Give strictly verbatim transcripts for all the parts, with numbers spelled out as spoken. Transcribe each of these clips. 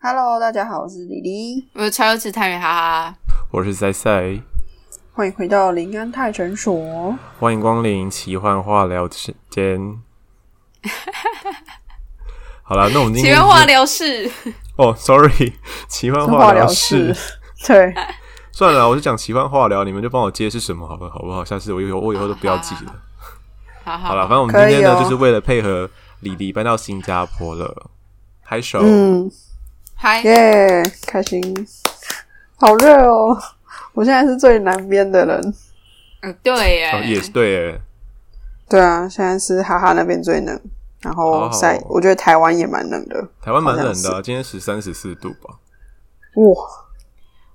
Hello， 大家好，我是李黎，我是超优质探员，哈哈，我是塞塞，欢迎回到林安泰诊所，欢迎光临奇幻化疗时间。好啦，那我们今天奇幻化疗室哦 ，sorry， 奇幻化疗室，对，算了，我就讲奇幻化疗，你们就帮我接是什么，好不好？好不好？下次我以后我以后都不要记了。好好了，反正我们今天呢，哦、就是为了配合李黎搬到新加坡了，拍手，嗯，嗨，耶，开心，好热哦，我现在是最南边的人，嗯，对耶，哦、也对耶，对啊，现在是哈哈那边最冷。然后在、哦、我觉得台湾也蛮冷的，台湾蛮冷的、啊，今天十三、十四度吧。哇，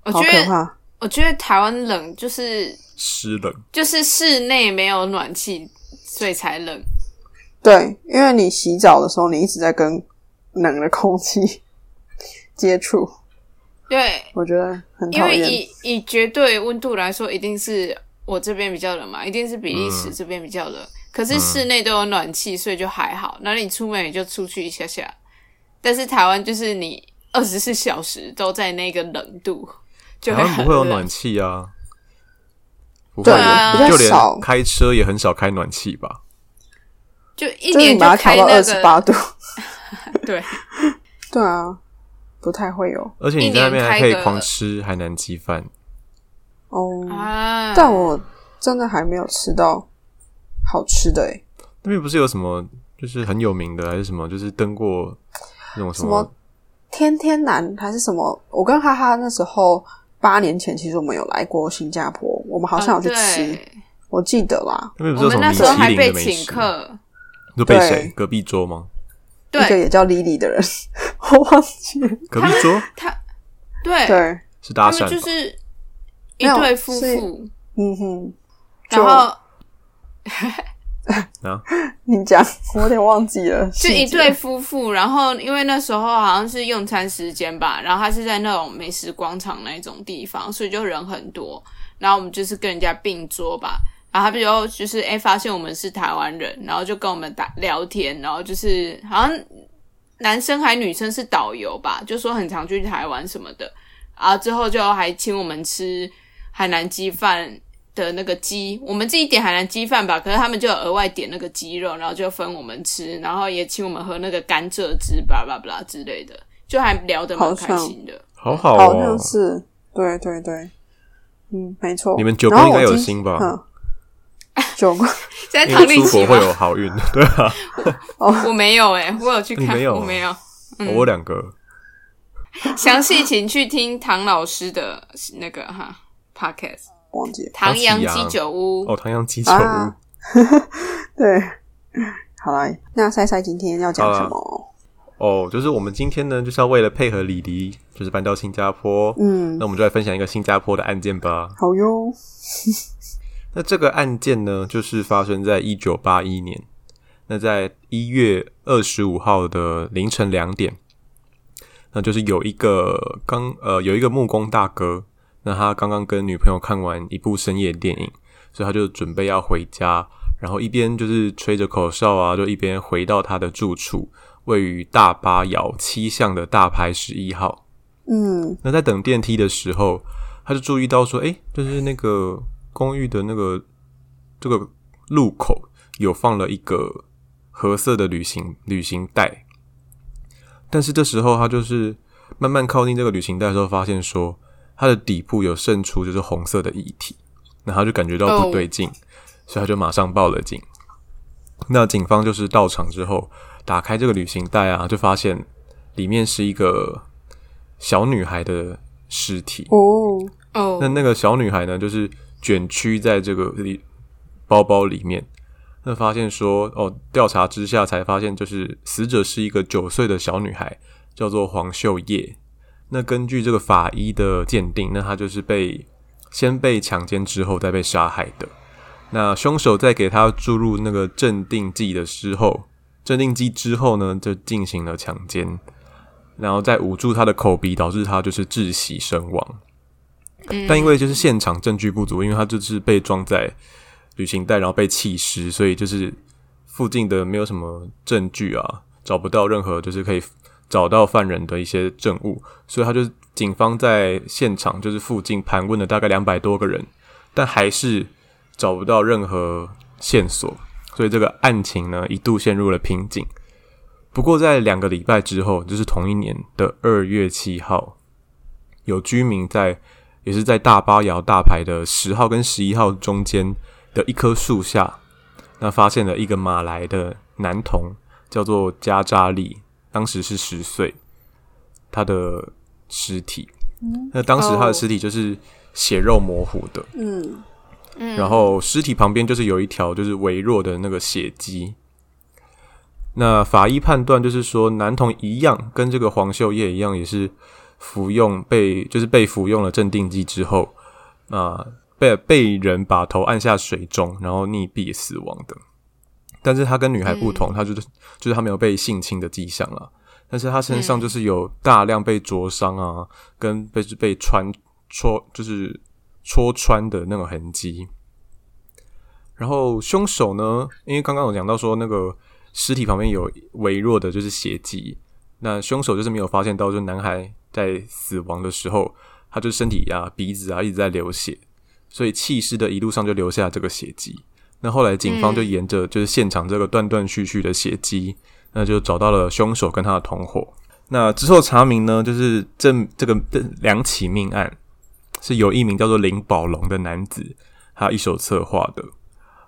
我觉得好可怕！我觉得台湾冷就是湿冷，就是室内没有暖气，所以才冷。对，因为你洗澡的时候，你一直在跟冷的空气接触。对，我觉得很讨厌。因为以以绝对温度来说，一定是我这边比较冷嘛，一定是比利时这边比较冷。嗯，可是室内都有暖气，所以就还好。那你出门也就出去一下下，但是台湾就是你二十四小时都在那个冷度，就会很冷。台湾不会有暖气啊，不会有，对啊，就连开车也很少开暖气吧？就一年就开那个二十八度，对对啊，不太会有。而且你在那边还可以狂吃海南鸡饭哦，啊，但我真的还没有吃到好吃的欸。那边不是有什么就是很有名的还是什么，就是登过那种什么什么天天南还是什么。我跟哈哈那时候八年前其实我们有来过新加坡，我们好像有去吃、啊、我记得啦。那边不是有什么米其林的美食，我们那时候还被请客，就被谁隔壁桌吗？对，一个也叫 Lily 的人我忘记了，隔壁桌他对对是搭讪，就是一对夫妇，嗯哼，然后你讲，我有点忘记了。就一对夫妇，然后因为那时候好像是用餐时间吧，然后他是在那种美食广场那种地方，所以就人很多。然后我们就是跟人家并桌吧，然后他就就是哎、欸、发现我们是台湾人，然后就跟我们打聊天，然后就是好像男生还女生是导游吧，就说很常去台湾什么的。然后之后就还请我们吃海南鸡饭的那个鸡，我们自己点海南鸡饭吧，可是他们就有额外点那个鸡肉，然后就分我们吃，然后也请我们喝那个甘蔗汁吧吧吧之类的，就还聊得蛮开心的。好好哦，好像是，对对对，嗯，没错。你们酒罐应该有心吧？酒罐现在唐立奇吗？出国会有好运，对啊。我没有哎、欸，我有去看，没有我没有，嗯、我两个。详细请去听唐老师的那个哈 podcast。忘记唐阳鸡酒屋哦，唐阳鸡酒屋，啊、对，好啦，那塞塞今天要讲什么？哦，就是我们今天呢，就是要为了配合李黎，就是搬到新加坡，嗯，那我们就来分享一个新加坡的案件吧。好哟，那这个案件呢，就是发生在一九八一年，那在一月二十五号的凌晨两点，那就是有一个刚呃有一个木工大哥。那他刚刚跟女朋友看完一部深夜电影，所以他就准备要回家，然后一边就是吹着口哨啊，就一边回到他的住处，位于大巴窑七巷的大排十一号。嗯，那在等电梯的时候，他就注意到说，诶，就是那个公寓的那个这个路口有放了一个褐色的旅行旅行袋，但是这时候他就是慢慢靠近这个旅行袋的时候，发现说它的底部有渗出就是红色的液体，那他就感觉到不对劲， oh. 所以他就马上报了警。那警方就是到场之后，打开这个旅行袋啊，就发现里面是一个小女孩的尸体。哦哦，那那个小女孩呢，就是卷曲在这个包包里面。那发现说，哦，调查之下才发现，就是死者是一个九岁的小女孩，叫做黄秀叶。那根据这个法医的鉴定，那他就是被先被强奸之后再被杀害的。那凶手在给他注入那个镇定剂的时候，镇定剂之后呢，就进行了强奸，然后再捂住他的口鼻，导致他就是窒息身亡。但因为就是现场证据不足，因为他就是被装在旅行袋，然后被弃尸，所以就是附近的没有什么证据啊，找不到任何就是可以找到犯人的一些证物，所以他就是警方在现场就是附近盘问了大概两百多个人，但还是找不到任何线索，所以这个案情呢一度陷入了瓶颈。不过在两个礼拜之后，就是同一年的二月七号，有居民在也是在大巴窑大排的十号跟十一号中间的一棵树下，那发现了一个马来的男童，叫做加扎利，当时是十岁，他的尸体。那当时他的尸体就是血肉模糊的，嗯，然后尸体旁边就是有一条就是微弱的那个血迹。那法医判断就是说，男童一样跟这个黄秀叶一样，也是服用被就是被服用了镇定剂之后，啊、呃，被被人把头按下水中，然后溺毙死亡的。但是他跟女孩不同，嗯、他就是就是他没有被性侵的迹象啦，但是他身上就是有大量被灼伤啊，嗯、跟被被穿戳就是戳穿的那种痕迹。然后凶手呢，因为刚刚我讲到说那个尸体旁边有微弱的就是血迹。那凶手就是没有发现到，就是男孩在死亡的时候，他就身体啊、鼻子啊一直在流血，所以弃尸的一路上就留下这个血迹。那后来警方就沿着就是现场这个断断续续的血迹，那就找到了凶手跟他的同伙。那之后查明呢，就是这这个两起命案是由一名叫做林宝龙的男子他一手策划的。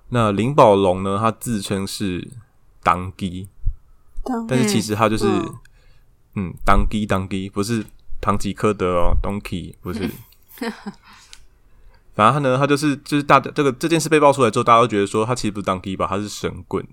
那林宝龙呢，他自称是当机，但是其实他就是。嗯，当机当机不是唐吉诃德哦，当机不是。反正他呢，他就是就是大这个这件事被爆出来之后，大家都觉得说他其实不是当机吧，他是神棍，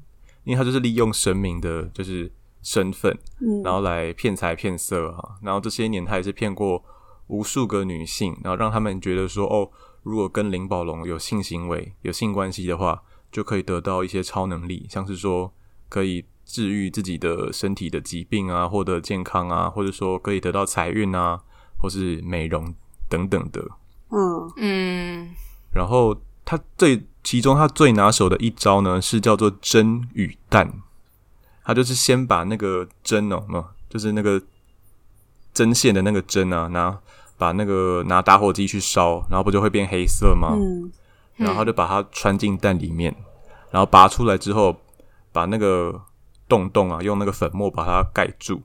因为他就是利用神明的就是身份，然后来骗财骗色啊。然后这些年他也是骗过无数个女性，然后让他们觉得说哦，如果跟林宝龙有性行为、有性关系的话，就可以得到一些超能力，像是说可以。治愈自己的身体的疾病啊，获得健康啊，或者说可以得到财运啊，或是美容等等的。嗯嗯。然后他最其中他最拿手的一招呢，是叫做针与蛋。他就是先把那个针哦，就是那个针线的那个针啊，拿把那个拿打火机去烧，然后不就会变黑色吗？嗯。然后他就把它穿进蛋里面，然后拔出来之后，把那个。洞洞啊，用那个粉末把它盖住，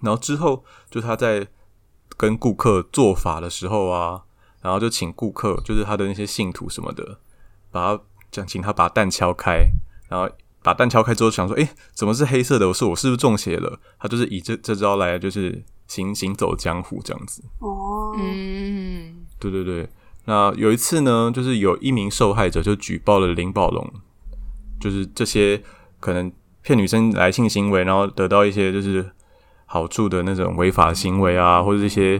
然后之后就他在跟顾客做法的时候啊，然后就请顾客，就是他的那些信徒什么的，把他请他把蛋敲开，然后把蛋敲开之后想说，哎，怎么是黑色的？我说我是不是中邪了？他就是以这这招来就是行行走江湖这样子。哦，嗯，对对对。那有一次呢，就是有一名受害者就举报了林宝龙，就是这些可能。骗女生来性行为，然后得到一些就是好处的那种违法行为啊，或者一些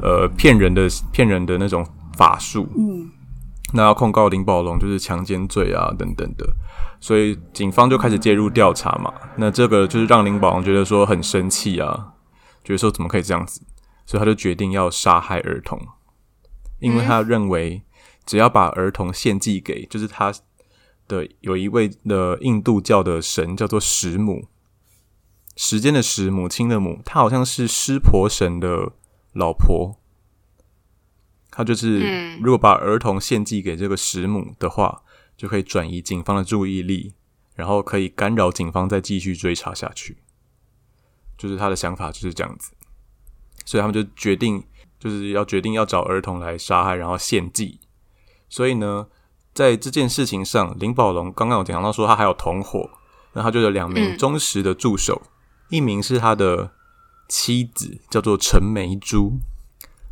呃骗人的骗人的那种法术。嗯，那要控告林宝龙就是强奸罪啊等等的，所以警方就开始介入调查嘛。那这个就是让林宝龙觉得说很生气啊，觉得说怎么可以这样子，所以他就决定要杀害儿童，因为他认为只要把儿童献祭给就是他。的有一位的印度教的神叫做湿母，时间的时，母亲的母，她好像是湿婆神的老婆。她就是如果把儿童献祭给这个湿母的话，就可以转移警方的注意力，然后可以干扰警方再继续追查下去。就是她的想法就是这样子，所以他们就决定就是要决定要找儿童来杀害，然后献祭。所以呢。在这件事情上，林宝龙刚刚有讲到说他还有同伙，那他就有两名忠实的助手，嗯、一名是他的妻子，叫做陈梅珠，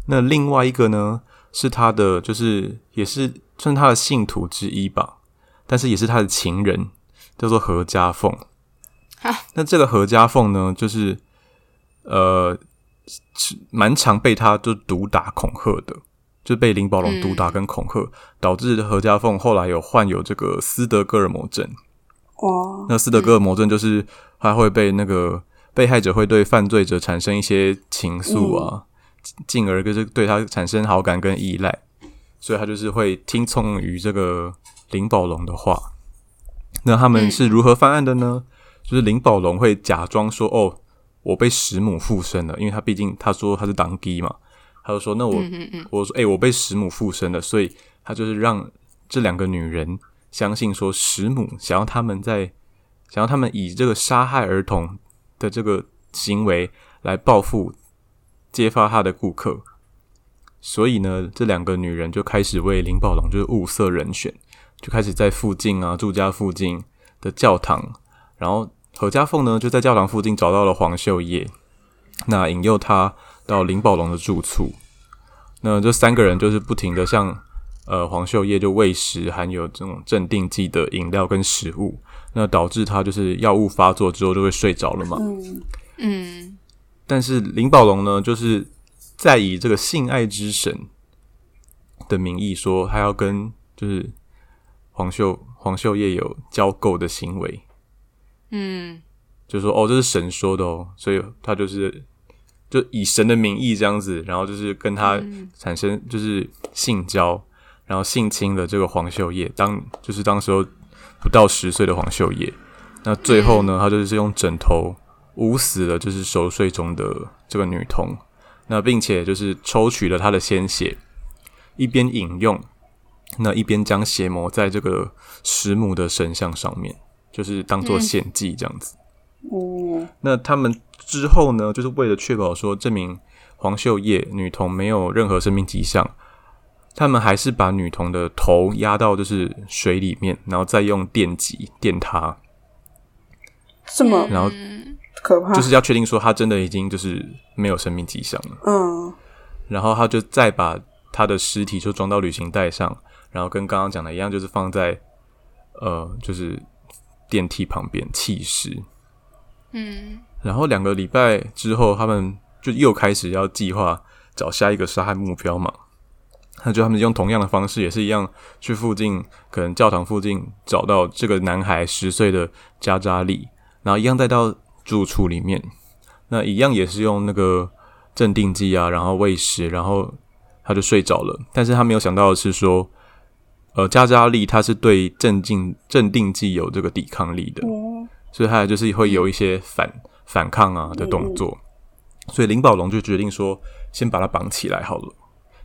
那另外一个呢是他的，就是也是算他的信徒之一吧，但是也是他的情人，叫做何家凤。啊、那这个何家凤呢，就是呃，蛮常被他就毒打恐吓的。就被林宝龙毒打跟恐吓，嗯、导致何家凤后来有患有这个斯德哥尔摩症。哦，那斯德哥尔摩症就是他会被那个被害者会对犯罪者产生一些情愫啊，嗯、进而就是对他产生好感跟依赖，所以他就是会听从于这个林宝龙的话。那他们是如何犯案的呢？嗯、就是林宝龙会假装说：“哦，我被石母附身了，因为他毕竟他说他是当机嘛。”他就说：“那我，嗯嗯嗯我说，哎、欸，我被石母附身了。”所以他就是让这两个女人相信说，石母想要他们在想要他们以这个杀害儿童的这个行为来报复揭发他的顾客。所以呢，这两个女人就开始为林宝龙就是物色人选，就开始在附近啊住家附近的教堂，然后何家凤呢就在教堂附近找到了黄秀叶，那引诱他到林宝龙的住处。那这三个人就是不停的向呃黄秀叶就喂食含有这种镇定剂的饮料跟食物，那导致他就是药物发作之后就会睡着了嘛。嗯嗯。但是林宝龙呢，就是在以这个性爱之神的名义说，他要跟就是黄秀黄秀叶有交媾的行为。嗯，就说哦，这是神说的哦，所以他就是就以神的名义这样子，然后就是跟他产生就是性交，然后性侵了这个黄秀叶，当就是当时候不到十岁的黄秀叶。那最后呢，他就是用枕头捂死了就是熟睡中的这个女童，那并且就是抽取了她的鲜血，一边饮用，那一边将血抹在这个石母的神像上面，就是当作献祭这样子。嗯、那他们之后呢，就是为了确保说这名黄秀叶女童没有任何生命迹象，他们还是把女童的头压到就是水里面，然后再用电击电她。这么然后可怕，就是要确定说她真的已经就是没有生命迹象了。嗯，然后他就再把她的尸体就装到旅行袋上，然后跟刚刚讲的一样，就是放在呃，就是电梯旁边弃尸。嗯，然后两个礼拜之后，他们就又开始要计划找下一个杀害目标嘛。那就他们用同样的方式，也是一样去附近，可能教堂附近找到这个男孩十岁的加扎利，然后一样带到住处里面。那一样也是用那个镇定剂啊，然后喂食，然后他就睡着了。但是他没有想到的是说，呃，加加利他是对镇静镇定剂有这个抵抗力的，嗯、所以他就是会有一些反反抗啊的动作。嗯、所以林宝龙就决定说，先把他绑起来好了。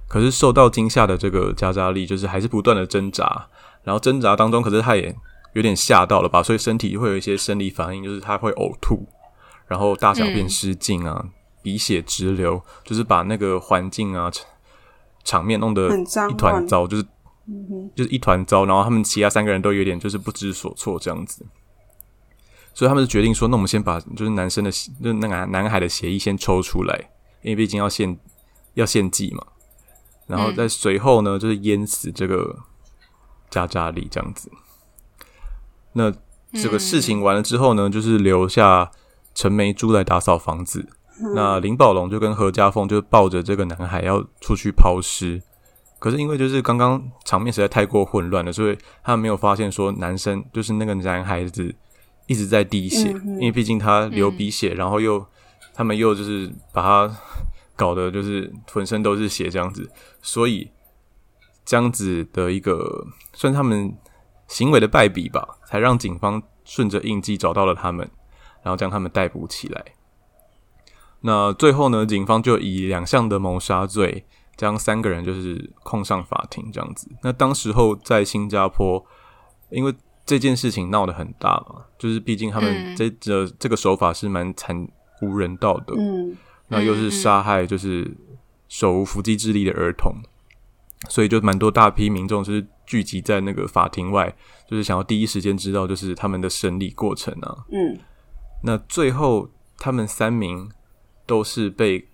可是受到惊吓的这个加加利，就是还是不断的挣扎，然后挣扎当中，可是他也有点吓到了吧，所以身体会有一些生理反应，就是他会呕吐，然后大小便失禁啊，嗯、鼻血直流，就是把那个环境啊场面弄得一团糟，就是。就是一团糟，然后他们其他三个人都有点就是不知所措这样子，所以他们就决定说，那我们先把就是男生的就是那个男孩的血液先抽出来，因为毕竟要献要献祭嘛，然后在随后呢就是淹死这个加加利这样子。那这个事情完了之后呢，就是留下陈梅珠来打扫房子，那林宝龙就跟何家凤就抱着这个男孩要出去抛尸。可是因为就是刚刚场面实在太过混乱了，所以他没有发现说男生就是那个男孩子一直在滴血，嗯、因为毕竟他流鼻血，嗯、然后又他们又就是把他搞得就是浑身都是血这样子，所以这样子的一个算是他们行为的败笔吧，才让警方顺着印记找到了他们，然后将他们逮捕起来。那最后呢，警方就以两项的谋杀罪将三个人就是控上法庭这样子。那当时候在新加坡，因为这件事情闹得很大嘛，就是毕竟他们这、嗯、这个手法是蛮惨无人道的，嗯、那又是杀害就是手无缚鸡之力的儿童，所以就蛮多大批民众就是聚集在那个法庭外，就是想要第一时间知道就是他们的审理过程啊。嗯，那最后他们三名都是被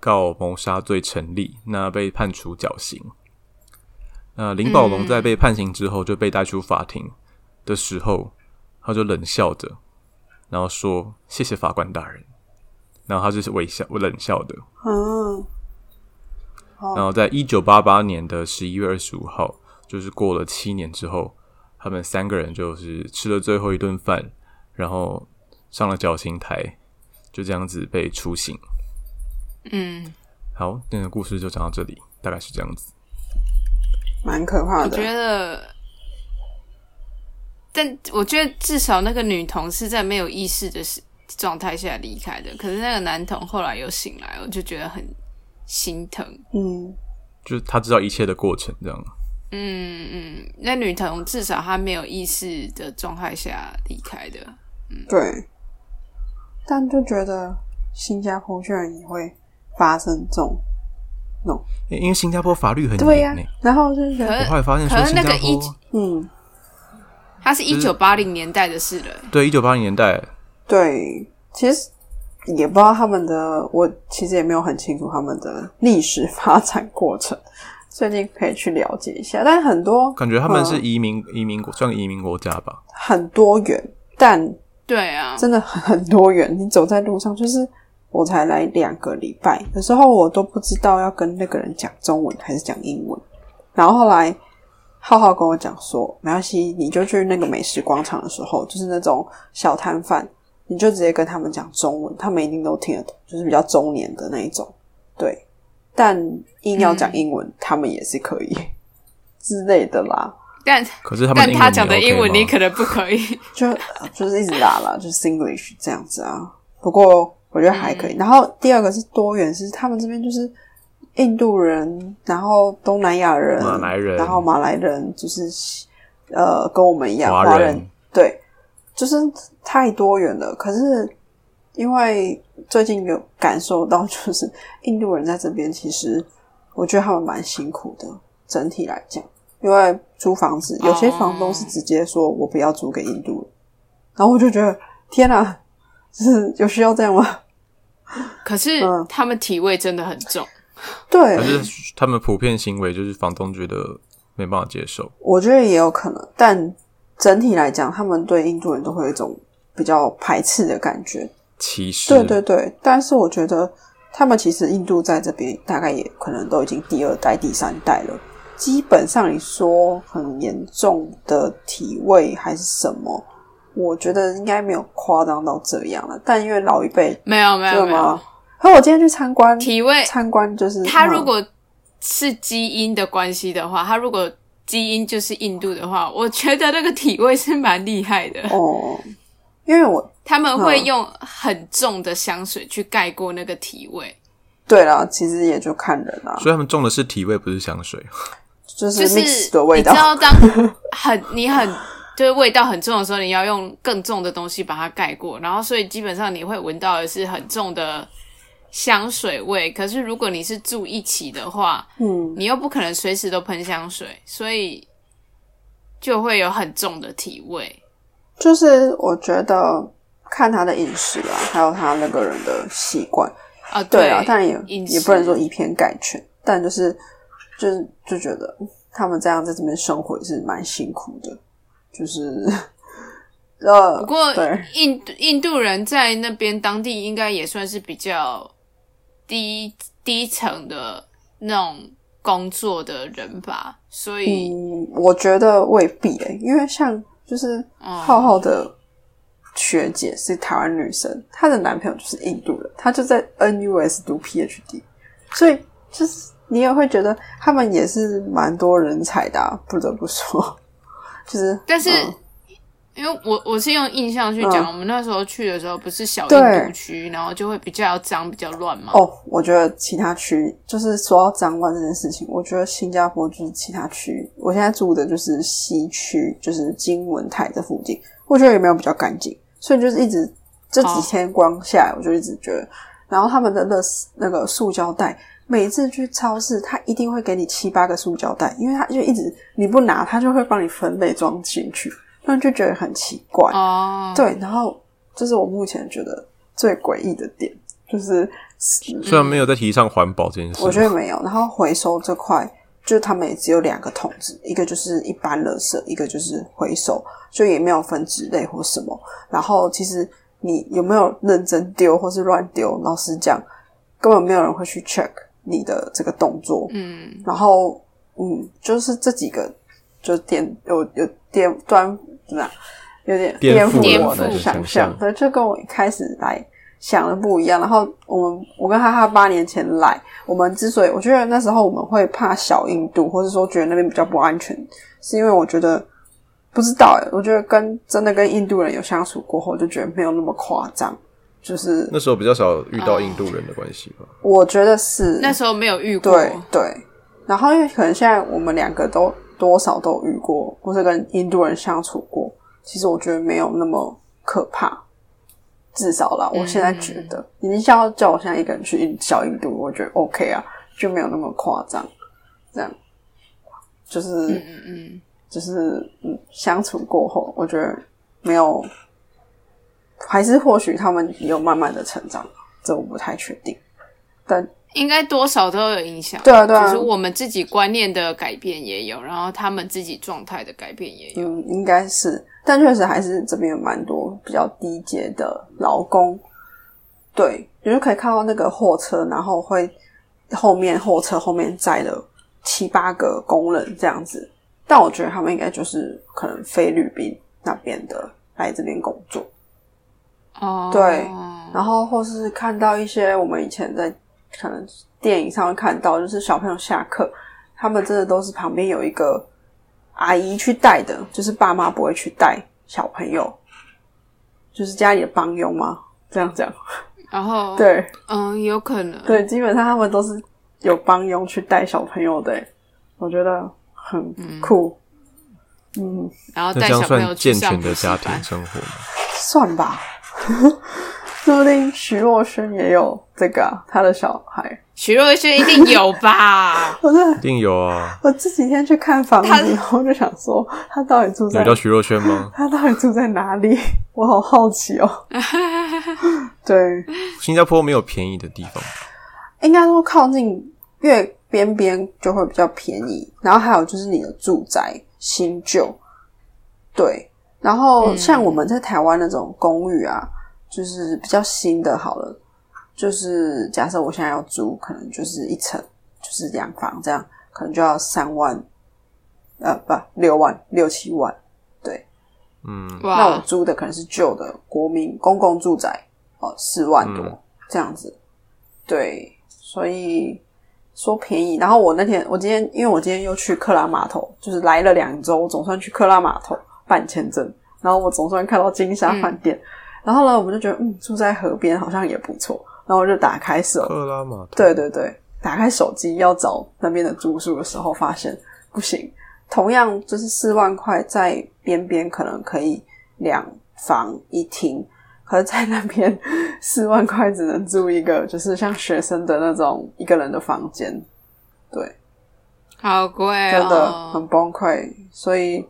告谋杀罪成立，那被判处绞刑。那林宝龙在被判刑之后就被带出法庭的时候，他就冷笑着，然后说：“谢谢法官大人。”然后他就是微笑、冷笑的。嗯。然后在一九八八年的十一月二十五号，就是过了七年之后，他们三个人就是吃了最后一顿饭，然后上了绞刑台，就这样子被处刑。嗯，好，那个故事就讲到这里，大概是这样子，蛮可怕的。我觉得，但我觉得至少那个女童是在没有意识的状态下离开的，可是那个男童后来又醒来，我就觉得很心疼。嗯，就是他知道一切的过程，这样。嗯嗯，那女童至少她没有意识的状态下离开的。嗯，对。但就觉得新加坡居然也会发生这种那种，因为新加坡法律很严、欸、对呀、啊。然后就是觉得我后来发现说，新加坡嗯，它是一九八零年代的事了、欸。对，一九八零年代。对，其实也不知道他们的，我其实也没有很清楚他们的历史发展过程。最近可以去了解一下，但很多感觉他们是移民、嗯、移民国，算移民国家吧，很多元，但对啊，真的很多元。你走在路上，就是我才来两个礼拜的时候，我都不知道要跟那个人讲中文还是讲英文。然后后来浩浩跟我讲说，没关系，你就去那个美食广场的时候，就是那种小摊贩，你就直接跟他们讲中文，他们一定都听得懂，就是比较中年的那一种，对。但硬要讲英文、嗯、他们也是可以之类的啦，但可是他们、OK、但他讲的英文你可能不可以，就就是一直拉啦，就是 Singlish 这样子啊，不过我觉得还可以、嗯、然后第二个是多元，是他们这边就是印度人，然后东南亚人，马来人，然后马来人，就是呃跟我们一样华 人, 华人，对，就是太多元了。可是因为最近有感受到，就是印度人在这边，其实我觉得他们蛮辛苦的，整体来讲，因为租房子，有些房东是直接说我不要租给印度人，然后我就觉得天啊，就是有需要这样吗？可是他们体味真的很重，对，可是他们普遍行为就是房东觉得没办法接受，我觉得也有可能，但整体来讲，他们对印度人都会有一种比较排斥的感觉。歧视，对对对，但是我觉得他们其实印度在这边大概也可能都已经第二代第三代了，基本上你说很严重的体味还是什么，我觉得应该没有夸张到这样了。但因为老一辈没有没有没有，可我今天去参观体味参观，就是他如果是基因的关系的话，他如果基因就是印度的话，我觉得那个体味是蛮厉害的哦，因为我他们会用很重的香水去盖过那个体味。对啦，其实也就看人啦。所以他们种的是体味，不是香水，就是 mix 的味道。就是、你知道，当很你很就是味道很重的时候，你要用更重的东西把它盖过，然后所以基本上你会闻到的是很重的香水味。可是如果你是住一起的话，嗯，你又不可能随时都喷香水，所以就会有很重的体味。就是我觉得看他的饮食啊，还有他那个人的习惯啊，对啊，但也也不能说以偏概全，但就是就是就觉得他们这样在这边生活也是蛮辛苦的，就是呃，不过印印度人在那边当地应该也算是比较低低层的那种工作的人吧，所以、嗯、我觉得未必诶、欸，因为像。就是浩浩的学姐是台湾女生，她的男朋友就是印度人，她就在 N U S 读 P H D， 所以就是你也会觉得他们也是蛮多人才的、啊，不得不说，就是。但是，嗯、因为我我是用印象去讲、嗯，我们那时候去的时候不是小印度区，然后就会比较脏、比较乱嘛。哦，我觉得其他区就是说到脏乱这件事情，我觉得新加坡就是其他区。我现在住的就是西区，就是金文台这附近，我觉得也没有比较干净，所以就是一直这几天光下来，我就一直觉得， oh. 然后他们的那那个塑胶袋，每一次去超市，他一定会给你七八个塑胶袋，因为他就一直你不拿，他就会帮你分类装进去，那就觉得很奇怪。哦、oh. ，对，然后这是我目前觉得最诡异的点，就是虽然没有在提倡环保这件事，我觉得没有，然后回收这块。就是他们也只有两个桶子，一个就是一般垃圾，一个就是回收，就也没有分质类或什么。然后其实你有没有认真丢或是乱丢，老实讲根本没有人会去 check 你的这个动作。嗯，然后嗯，就是这几个就点有有点端怎么样，有点颠覆我的想象。对，这跟我一开始来想的不一样。然后我们我跟哈哈八年前来，我们之所以我觉得那时候我们会怕小印度，或是说觉得那边比较不安全，是因为我觉得不知道耶，我觉得跟真的跟印度人有相处过后，就觉得没有那么夸张。就是那时候比较少遇到印度人的关系吧，我觉得是那时候没有遇过。对对，然后因为可能现在我们两个都多少都遇过，或是跟印度人相处过，其实我觉得没有那么可怕，至少啦我现在觉得、嗯、你像叫我现在一个人去小印度，我觉得 OK 啊，就没有那么夸张。这样就是嗯嗯就是嗯相处过后，我觉得没有，还是或许他们有慢慢的成长，这我不太确定，但应该多少都有影响。对啊对啊，就是我们自己观念的改变也有，然后他们自己状态的改变也有。嗯，应该是，但确实还是这边有蛮多比较低阶的劳工。对，你就可以看到那个货车，然后会后面货车后面载了七八个工人这样子，但我觉得他们应该就是可能菲律宾那边的来这边工作。Oh. 对，然后或是看到一些我们以前在可能电影上看到，就是小朋友下课，他们真的都是旁边有一个阿姨去带的，就是爸妈不会去带小朋友，就是家里的帮佣嘛，这样讲。然后对，嗯，有可能。对，基本上他们都是有帮佣去带小朋友的，我觉得很酷。嗯，嗯，然后带小朋友去上补习班，那这样算健全的家庭生活吗？算吧。说不定徐若瑄也有这个、啊、他的小孩。徐若瑄一定有吧？我一定有啊！我这几天去看房子以后，就想说他到底住在……有叫徐若瑄吗？他到底住在哪里？我好好奇哦。对，新加坡没有便宜的地方，应该说靠近越边边就会比较便宜。然后还有就是你的住宅新旧，对。然后像我们在台湾那种公寓啊、嗯、就是比较新的好了，就是假设我现在要租，可能就是一层就是两房这样，可能就要三万呃不六万六七万。对，嗯，那我租的可能是旧的国民公共住宅哦，四万多、嗯、这样子。对，所以说便宜。然后我那天我今天因为我今天又去克拉码头，就是来了两周，总算去克拉码头办签证，然后我总算看到金沙饭店、嗯、然后呢我们就觉得嗯住在河边好像也不错，然后我就打开手克拉码头，对对对，打开手机要找那边的住宿的时候，发现不行，同样就是四万块在边边可能可以两房一厅，可是在那边四万块只能住一个就是像学生的那种一个人的房间。对，好贵哦，真的很崩溃。所以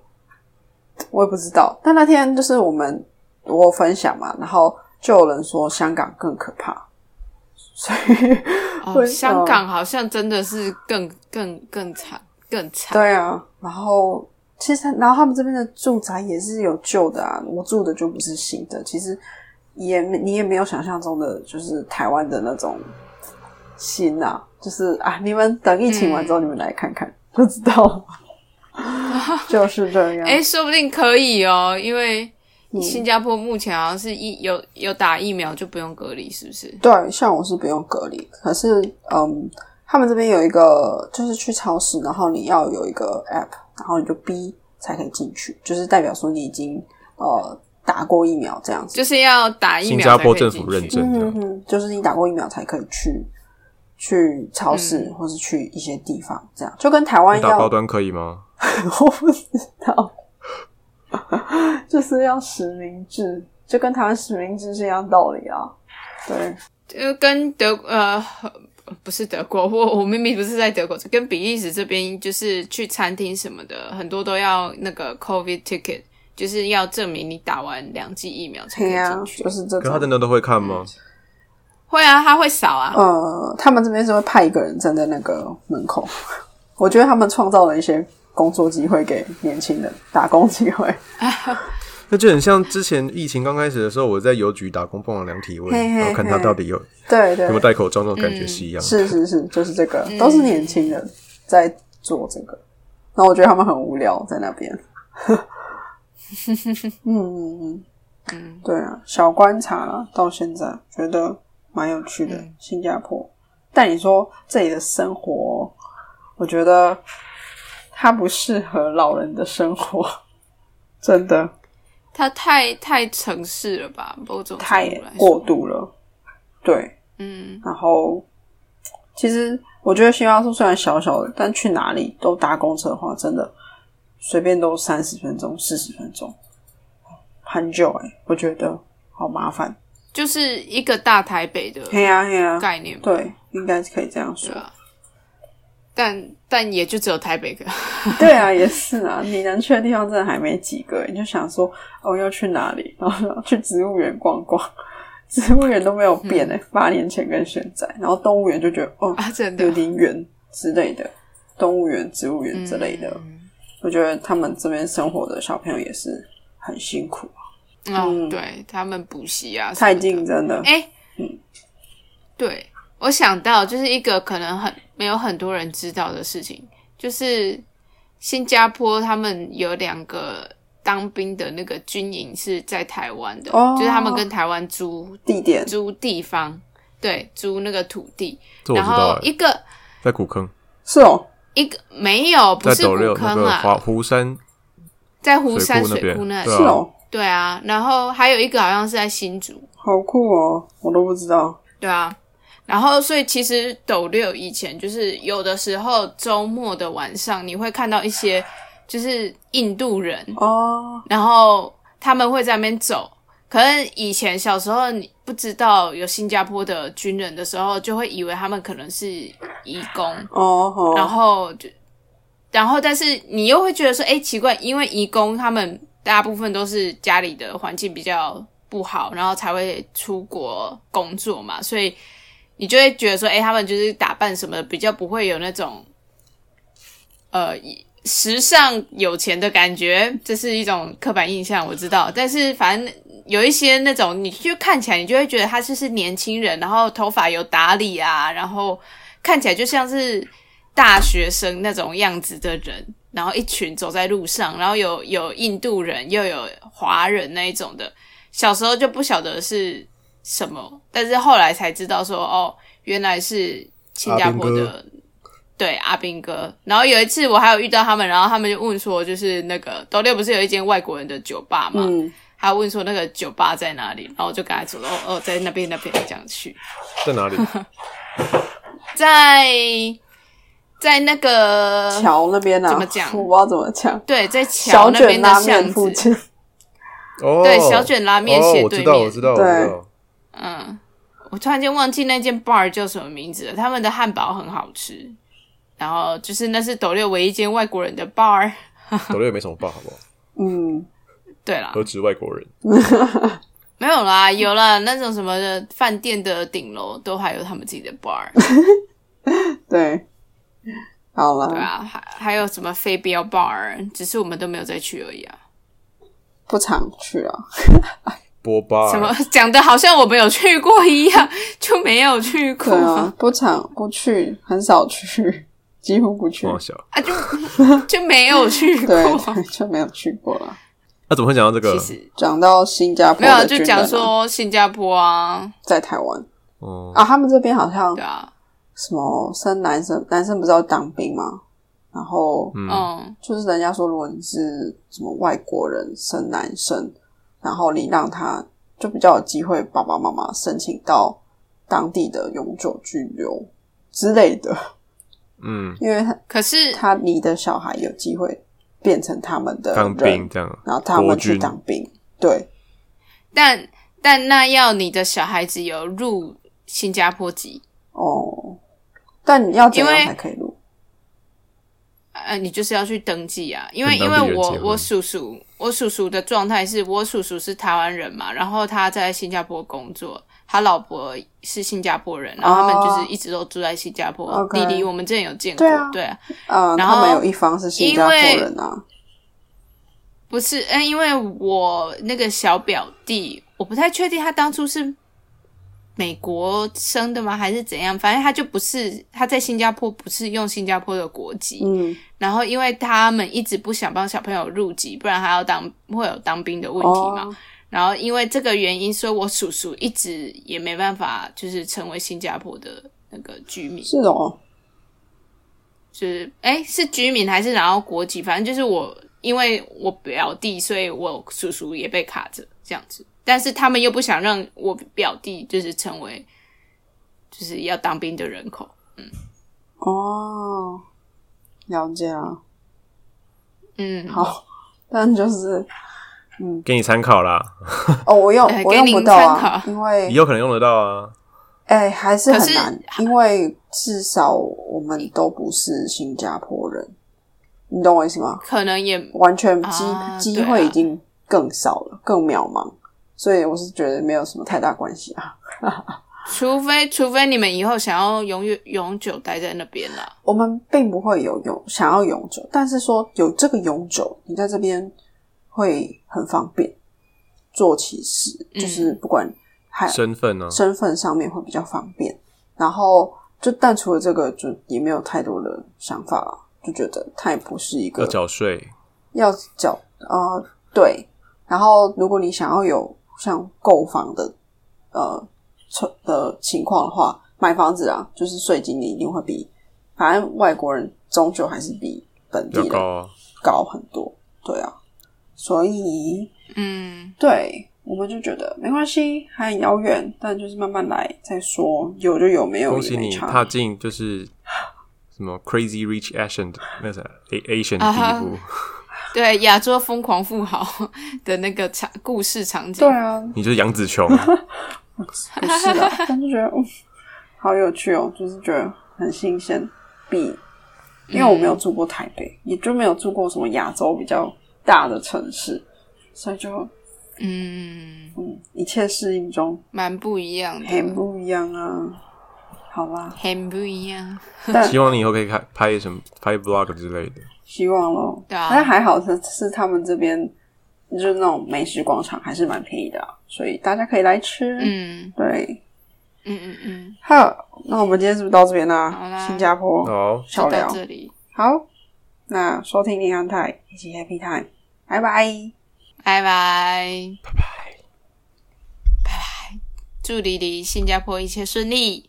我也不知道，但那天就是我们我分享嘛，然后就有人说香港更可怕，所以、哦、香港好像真的是更更更惨更惨。对啊，然后其实然后他们这边的住宅也是有旧的啊，我住的就不是新的，其实也你也没有想象中的就是台湾的那种新啊，就是啊你们等疫情完之后、嗯、你们来看看就知道了。就是这样。诶，说不定可以哦，因为新加坡目前好像是疫有有打疫苗就不用隔离，是不是？对，像我是不用隔离，可是嗯，他们这边有一个就是去超市，然后你要有一个 app， 然后你就 B 才可以进去，就是代表说你已经呃打过疫苗这样子，就是要打疫苗才可以进去。新加坡政府认证，嗯嗯，就是你打过疫苗才可以去。去超市、嗯、或是去一些地方这样，就跟台湾要打高端可以吗？我不知道。就是要实名制，就跟台湾实名制是一样道理啊。对，就跟德呃不是德国，我我明明不是在德国，跟比利时这边就是去餐厅什么的很多都要那个 COVID ticket， 就是要证明你打完两剂疫苗才可以进去、啊、就是这种。可他真的都会看吗？嗯，会啊，他会扫啊。呃，他们这边是会派一个人站在那个门口。我觉得他们创造了一些工作机会给年轻人，打工机会。那就很像之前疫情刚开始的时候，我在邮局打工，帮忙量体温，然后看他到底有对对有没有戴口罩，那种感觉是一样的、嗯。是是是，就是这个，都是年轻人在做这个。然后我觉得他们很无聊在那边。嗯嗯，对啊，小观察啦，到现在觉得蛮有趣的、嗯、新加坡。但你说这里的生活，我觉得它不适合老人的生活，真的。它太太城市了吧，某种太过度了。对，嗯。然后，其实我觉得新加坡虽然小小的，但去哪里都搭公车的话，真的随便都三十分钟、四十分钟，很久哎、欸，我觉得好麻烦。就是一个大台北的概念吧，对、啊对啊，对，应该是可以这样说。啊、但但也就只有台北个。对啊，也是啊，你能去的地方真的还没几个，你就想说哦要去哪里，然后去植物园逛逛，植物园都没有变哎，八、嗯、年前跟现在，然后动物园就觉得哦、啊、真的有点远之类的，动物园、植物园之类的、嗯，我觉得他们这边生活的小朋友也是很辛苦。嗯，对他们补习啊，太竞争了。哎、欸嗯，对，我想到就是一个可能很没有很多人知道的事情，就是新加坡他们有两个当兵的那个军营是在台湾的、哦，就是他们跟台湾租地点、租地方，对，租那个土地。这我知道欸、然后一个在古坑，是哦，一个没有不是古坑啊，在湖山，在湖山水库那边，是哦。对啊，然后还有一个好像是在新竹，好酷哦，我都不知道。对啊，然后所以其实斗六以前就是有的时候周末的晚上你会看到一些就是印度人哦，然后他们会在那边走，可能以前小时候你不知道有新加坡的军人的时候，就会以为他们可能是移工哦，哦然后就然后但是你又会觉得说诶奇怪，因为移工他们大部分都是家里的环境比较不好，然后才会出国工作嘛，所以你就会觉得说，诶，他们就是打扮什么的比较不会有那种呃时尚有钱的感觉，这是一种刻板印象，我知道。但是反正有一些那种，你就看起来你就会觉得他就是年轻人，然后头发有打理啊，然后看起来就像是大学生那种样子的人。然后一群走在路上，然后有有印度人又有华人那一种的，小时候就不晓得是什么，但是后来才知道说哦，原来是新加坡的，对，阿兵哥。然后有一次我还有遇到他们，然后他们就问说，就是那个斗六不是有一间外国人的酒吧嘛、嗯，他问说那个酒吧在哪里，然后我就跟他说哦哦，在那边那边这样去，在哪里？在。在那个桥那边啊，怎么讲？我不知道怎么讲。对，在桥那边的巷子。哦，对，小卷拉面斜对面。哦，我知道，我知道，我知道。嗯，我突然间忘记那间 bar 叫什么名字了。他们的汉堡很好吃，然后就是那是斗六唯一间外国人的 bar。斗六没什么 bar， 好不好？嗯，对啦，何止外国人？没有啦，有啦，那种什么的饭店的顶楼都还有他们自己的 bar。对。好了，对啊，还还有什么飞镖 bar， 只是我们都没有再去而已啊，不常去啊。波bar什么讲的好像我们有去过一样，就没有去过。对啊，不常不去，很少去，几乎不去啊，就就没有去过，对，就没有去过了。那、啊、怎么会讲到这个？其实讲到新加坡的军人、啊，没有就讲说新加坡啊，在台湾、嗯、啊，他们这边好像对啊。什么生男生男生不是要当兵吗？然后嗯，就是人家说如果你是什么外国人生男生，然后你让他就比较有机会爸爸妈妈申请到当地的永久居留之类的。嗯，因为他可是他你的小孩有机会变成他们的人当兵这样，然后他们去当兵。对，但但那要你的小孩子有入新加坡籍哦。但你要怎样才可以录？呃，你就是要去登记啊，因为因为我我叔叔我叔叔的状态是我叔叔是台湾人嘛，然后他在新加坡工作，他老婆是新加坡人，然后他们就是一直都住在新加坡。哦、弟弟我们之前有见过，对啊，对啊呃、然后他们有一方是新加坡人啊，不是？嗯、呃，因为我那个小表弟，我不太确定他当初是。美国生的吗还是怎样，反正他就不是，他在新加坡不是用新加坡的国籍，嗯，然后因为他们一直不想帮小朋友入籍，不然他要当会有当兵的问题嘛，哦，然后因为这个原因，所以我叔叔一直也没办法就是成为新加坡的那个居民。是哦，就是诶是居民还是拿到国籍，反正就是我因为我表弟，所以我叔叔也被卡着这样子，但是他们又不想让我表弟就是成为就是要当兵的人口。嗯，哦，了解啊。嗯，好，但就是嗯，给你参考啦。哦，我用我用不到啊，因为你有可能用得到啊。哎，还是很难，因为至少我们都不是新加坡人，你懂我意思吗？可能也完全机机会已经更少了，更渺茫，所以我是觉得没有什么太大关系啊。除非除非你们以后想要永远永久待在那边啦，我们并不会有永想要永久，但是说有这个永久，你在这边会很方便做起事，嗯，就是不管。身份呢？身份上面会比较方便，然后就但除了这个，就也没有太多的想法了，就觉得它也不是一个要缴税，要缴啊，呃，对。然后如果你想要有像购房的呃的情况的话，买房子啊，就是税金你一定会比，反正外国人终究还是比本地人高很多，对啊。所以，嗯，对。我们就觉得没关系，还很遥远，但就是慢慢来再说，有就有，没有也没差。恭喜你踏进就是什么 Crazy Rich Asian 那啥 Asian 地步，uh-huh. 对，亚洲疯狂富豪的那个故事场景。对啊，你就是杨紫琼，不是啊，但就觉得，嗯，好有趣哦，就是觉得很新鲜。比因为我没有住过台北，也就没有住过什么亚洲比较大的城市，所以就。嗯嗯，一切适应中，蛮不一样的，很不一样啊。好吧，很不一样。希望你以后可以拍拍什么，拍 vlog 之类的。希望咯。对啊，但还好是是他们这边就是那种美食广场还是蛮便宜的，啊，所以大家可以来吃。嗯，对，嗯嗯嗯。好，那我们今天是不是到这边啦？好啦，新加坡，好，小聊到这里。好，那收听林安泰，一起 Happy Time， 拜拜。拜拜，拜拜，拜拜！祝你离新加坡一切顺利。